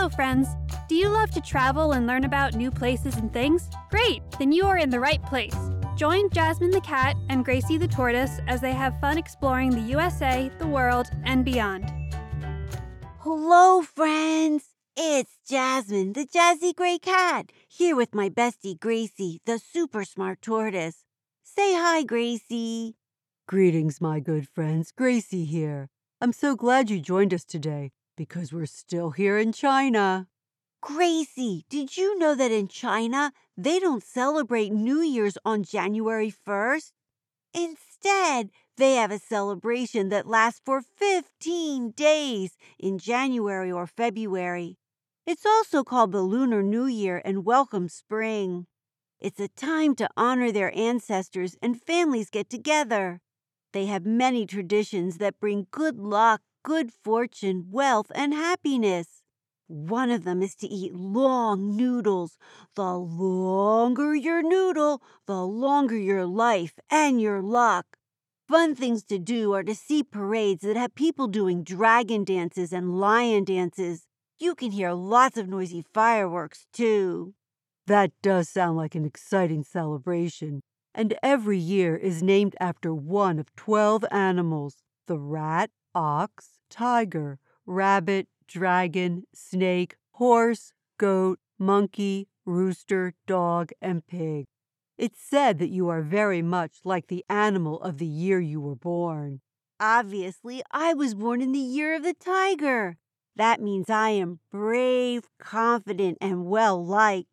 Hello, friends. Do you love to travel and learn about new places and things? Great! Then you are in the right place. Join Jasmine the cat and Gracie the tortoise as they have fun exploring the USA, the world, and beyond. Hello, friends. It's Jasmine, the jazzy gray cat, here with my bestie Gracie, the super smart tortoise. Say hi, Gracie. Greetings, my good friends. Gracie here. I'm so glad you joined us today because we're still here in China. Gracie, did you know that in China, they don't celebrate New Year's on January 1st? Instead, they have a celebration that lasts for 15 days in January or February. It's also called the Lunar New Year and Welcome Spring. It's a time to honor their ancestors and families get together. They have many traditions that bring good luck, good fortune, wealth, and happiness. One of them is to eat long noodles. The longer your noodle, the longer your life and your luck. Fun things to do are to see parades that have people doing dragon dances and lion dances. You can hear lots of noisy fireworks, too. That does sound like an exciting celebration. And every year is named after one of 12 animals: the rat, ox, tiger, rabbit, dragon, snake, horse, goat, monkey, rooster, dog, and pig. It's said that you are very much like the animal of the year you were born. Obviously, I was born in the year of the tiger. That means I am brave, confident, and well-liked.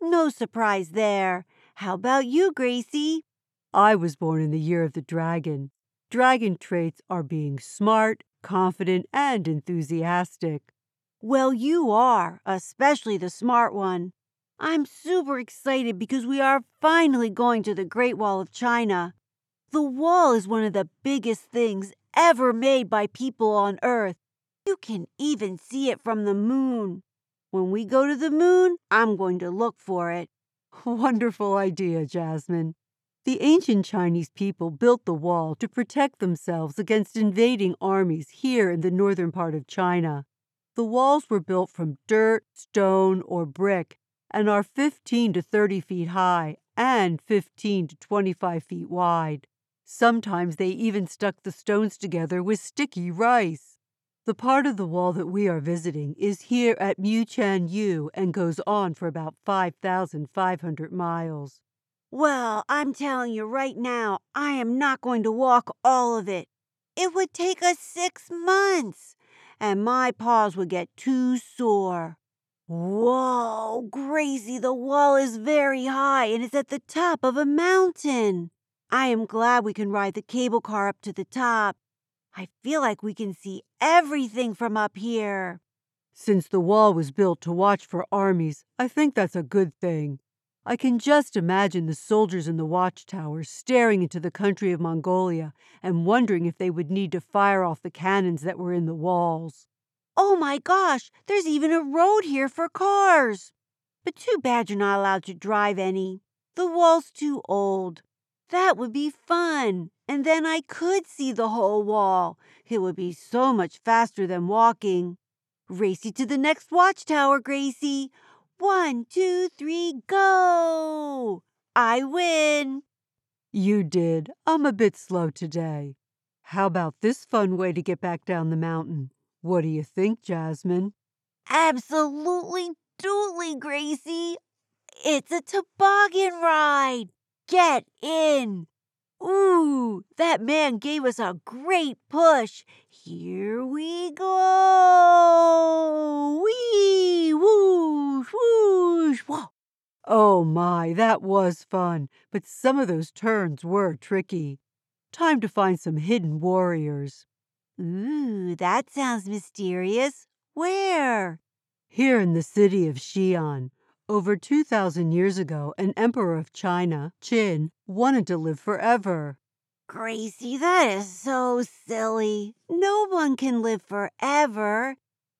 No surprise there. How about you, Gracie? I was born in the year of the dragon. Dragon traits are being smart, confident, and enthusiastic. Well, you are, especially the smart one. I'm super excited because we are finally going to the Great Wall of China. The wall is one of the biggest things ever made by people on Earth. You can even see it from the moon. When we go to the moon, I'm going to look for it. Wonderful idea, Jasmine. The ancient Chinese people built the wall to protect themselves against invading armies here in the northern part of China. The walls were built from dirt, stone, or brick and are 15 to 30 feet high and 15 to 25 feet wide. Sometimes they even stuck the stones together with sticky rice. The part of the wall that we are visiting is here at Mutianyu and goes on for about 5,500 miles. Well, I'm telling you right now, I am not going to walk all of it. It would take us 6 months, and my paws would get too sore. Whoa, Gracie, the wall is very high, and it's at the top of a mountain. I am glad we can ride the cable car up to the top. I feel like we can see everything from up here. Since the wall was built to watch for armies, I think that's a good thing. I can just imagine the soldiers in the watchtowers staring into the country of Mongolia and wondering if they would need to fire off the cannons that were in the walls. Oh my gosh, there's even a road here for cars. But too bad you're not allowed to drive any. The wall's too old. That would be fun. And then I could see the whole wall. It would be so much faster than walking. Race you to the next watchtower, Gracie. 1, 2, 3, go! I win! You did. I'm a bit slow today. How about this fun way to get back down the mountain? What do you think, Jasmine? Absolutely doodly, Gracie! It's a toboggan ride! Get in! Ooh, that man gave us a great push. Here we go. Wee, whoosh, whoosh, whoa. Oh my, that was fun, but some of those turns were tricky. Time to find some hidden warriors. Ooh, that sounds mysterious. Where? Here in the city of Xi'an. Over 2,000 years ago, an emperor of China, Qin, wanted to live forever. Gracie, that is so silly. No one can live forever.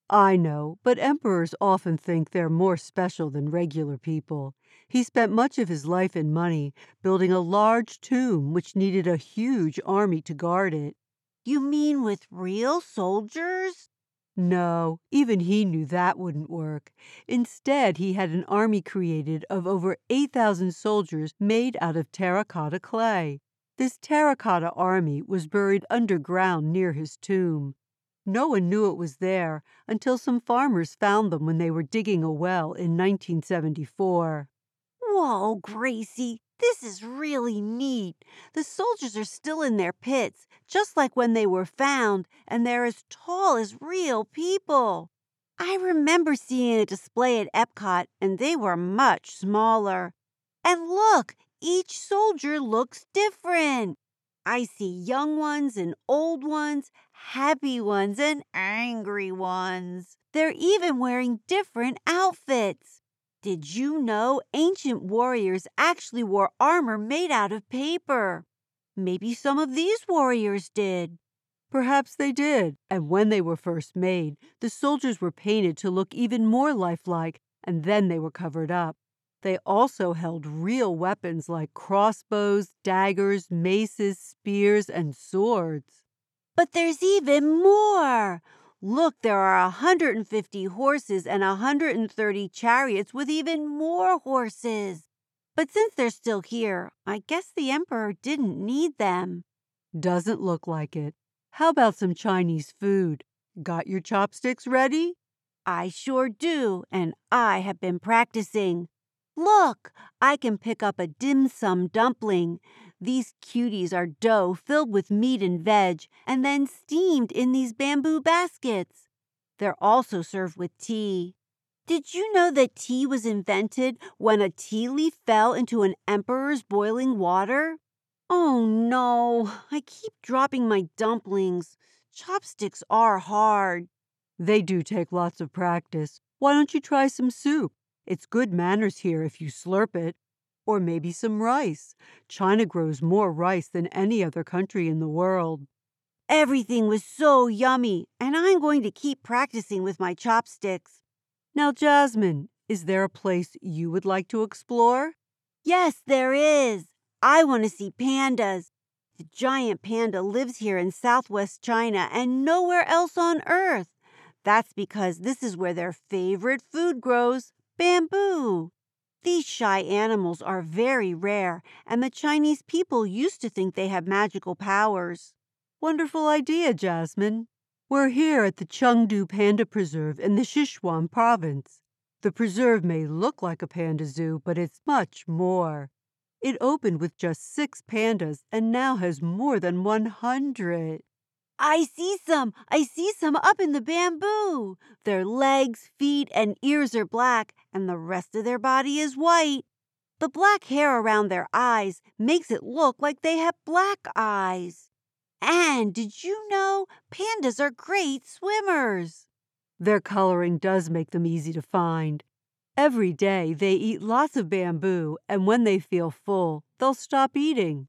I know, but emperors often think they're more special than regular people. He spent much of his life and money building a large tomb which needed a huge army to guard it. You mean with real soldiers? No, even he knew that wouldn't work. Instead, he had an army created of over 8,000 soldiers made out of terracotta clay. This terracotta army was buried underground near his tomb. No one knew it was there until some farmers found them when they were digging a well in 1974. Whoa, Gracie, this is really neat. The soldiers are still in their pits, just like when they were found, and they're as tall as real people. I remember seeing a display at Epcot, and they were much smaller. And look, each soldier looks different. I see young ones and old ones, happy ones and angry ones. They're even wearing different outfits. Did you know ancient warriors actually wore armor made out of paper? Maybe some of these warriors did. Perhaps they did, and when they were first made, the soldiers were painted to look even more lifelike, and then they were covered up. They also held real weapons like crossbows, daggers, maces, spears, and swords. But there's even more! Look, there are 150 horses and 130 chariots with even more horses. But since they're still here, I guess the emperor didn't need them. Doesn't look like it. How about some Chinese food? Got your chopsticks ready? I sure do, and I have been practicing. Look, I can pick up a dim sum dumpling. These cuties are dough filled with meat and veg and then steamed in these bamboo baskets. They're also served with tea. Did you know that tea was invented when a tea leaf fell into an emperor's boiling water? Oh no, I keep dropping my dumplings. Chopsticks are hard. They do take lots of practice. Why don't you try some soup? It's good manners here if you slurp it. Or maybe some rice. China grows more rice than any other country in the world. Everything was so yummy, and I'm going to keep practicing with my chopsticks. Now, Jasmine, is there a place you would like to explore? Yes, there is. I want to see pandas. The giant panda lives here in southwest China and nowhere else on Earth. That's because this is where their favorite food grows, bamboo. These shy animals are very rare, and the Chinese people used to think they had magical powers. Wonderful idea, Jasmine. We're here at the Chengdu Panda Preserve in the Sichuan Province. The preserve may look like a panda zoo, but it's much more. It opened with just 6 pandas and now has more than 100. I see some up in the bamboo. Their legs, feet, and ears are black, and the rest of their body is white. The black hair around their eyes makes it look like they have black eyes. And did you know pandas are great swimmers? Their coloring does make them easy to find. Every day they eat lots of bamboo, and when they feel full, they'll stop eating.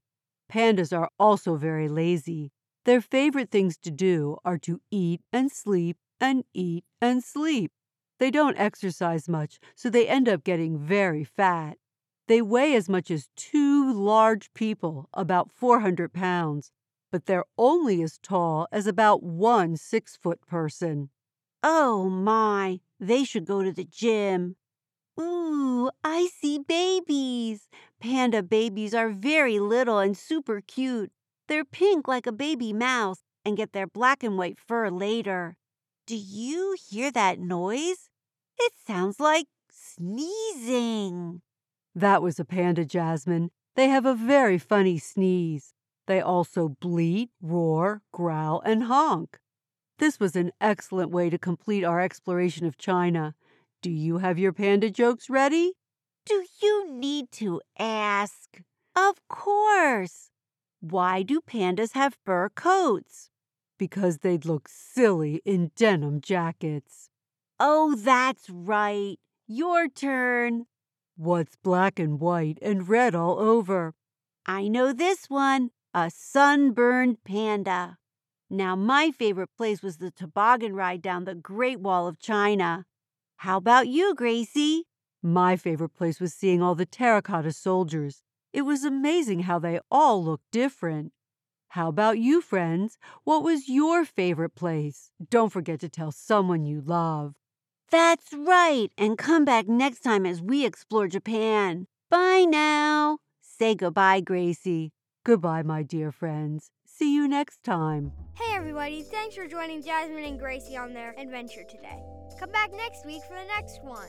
Pandas are also very lazy. Their favorite things to do are to eat and sleep and eat and sleep. They don't exercise much, so they end up getting very fat. They weigh as much as 2 large people, about 400 pounds, but they're only as tall as about 1 6-foot person. Oh my, they should go to the gym. Ooh, I see babies. Panda babies are very little and super cute. They're pink like a baby mouse and get their black and white fur later. Do you hear that noise? It sounds like sneezing. That was a panda, Jasmine. They have a very funny sneeze. They also bleat, roar, growl, and honk. This was an excellent way to complete our exploration of China. Do you have your panda jokes ready? Do you need to ask? Of course. Why do pandas have fur coats? Because they'd look silly in denim jackets. Oh, that's right. Your turn. What's black and white and red all over? I know this one, a sunburned panda. Now, my favorite place was the toboggan ride down the Great Wall of China. How about you, Gracie? My favorite place was seeing all the terracotta soldiers. It was amazing how they all looked different. How about you, friends? What was your favorite place? Don't forget to tell someone you love. That's right, and come back next time as we explore Japan. Bye now. Say goodbye, Gracie. Goodbye, my dear friends. See you next time. Hey, everybody. Thanks for joining Jasmine and Gracie on their adventure today. Come back next week for the next one.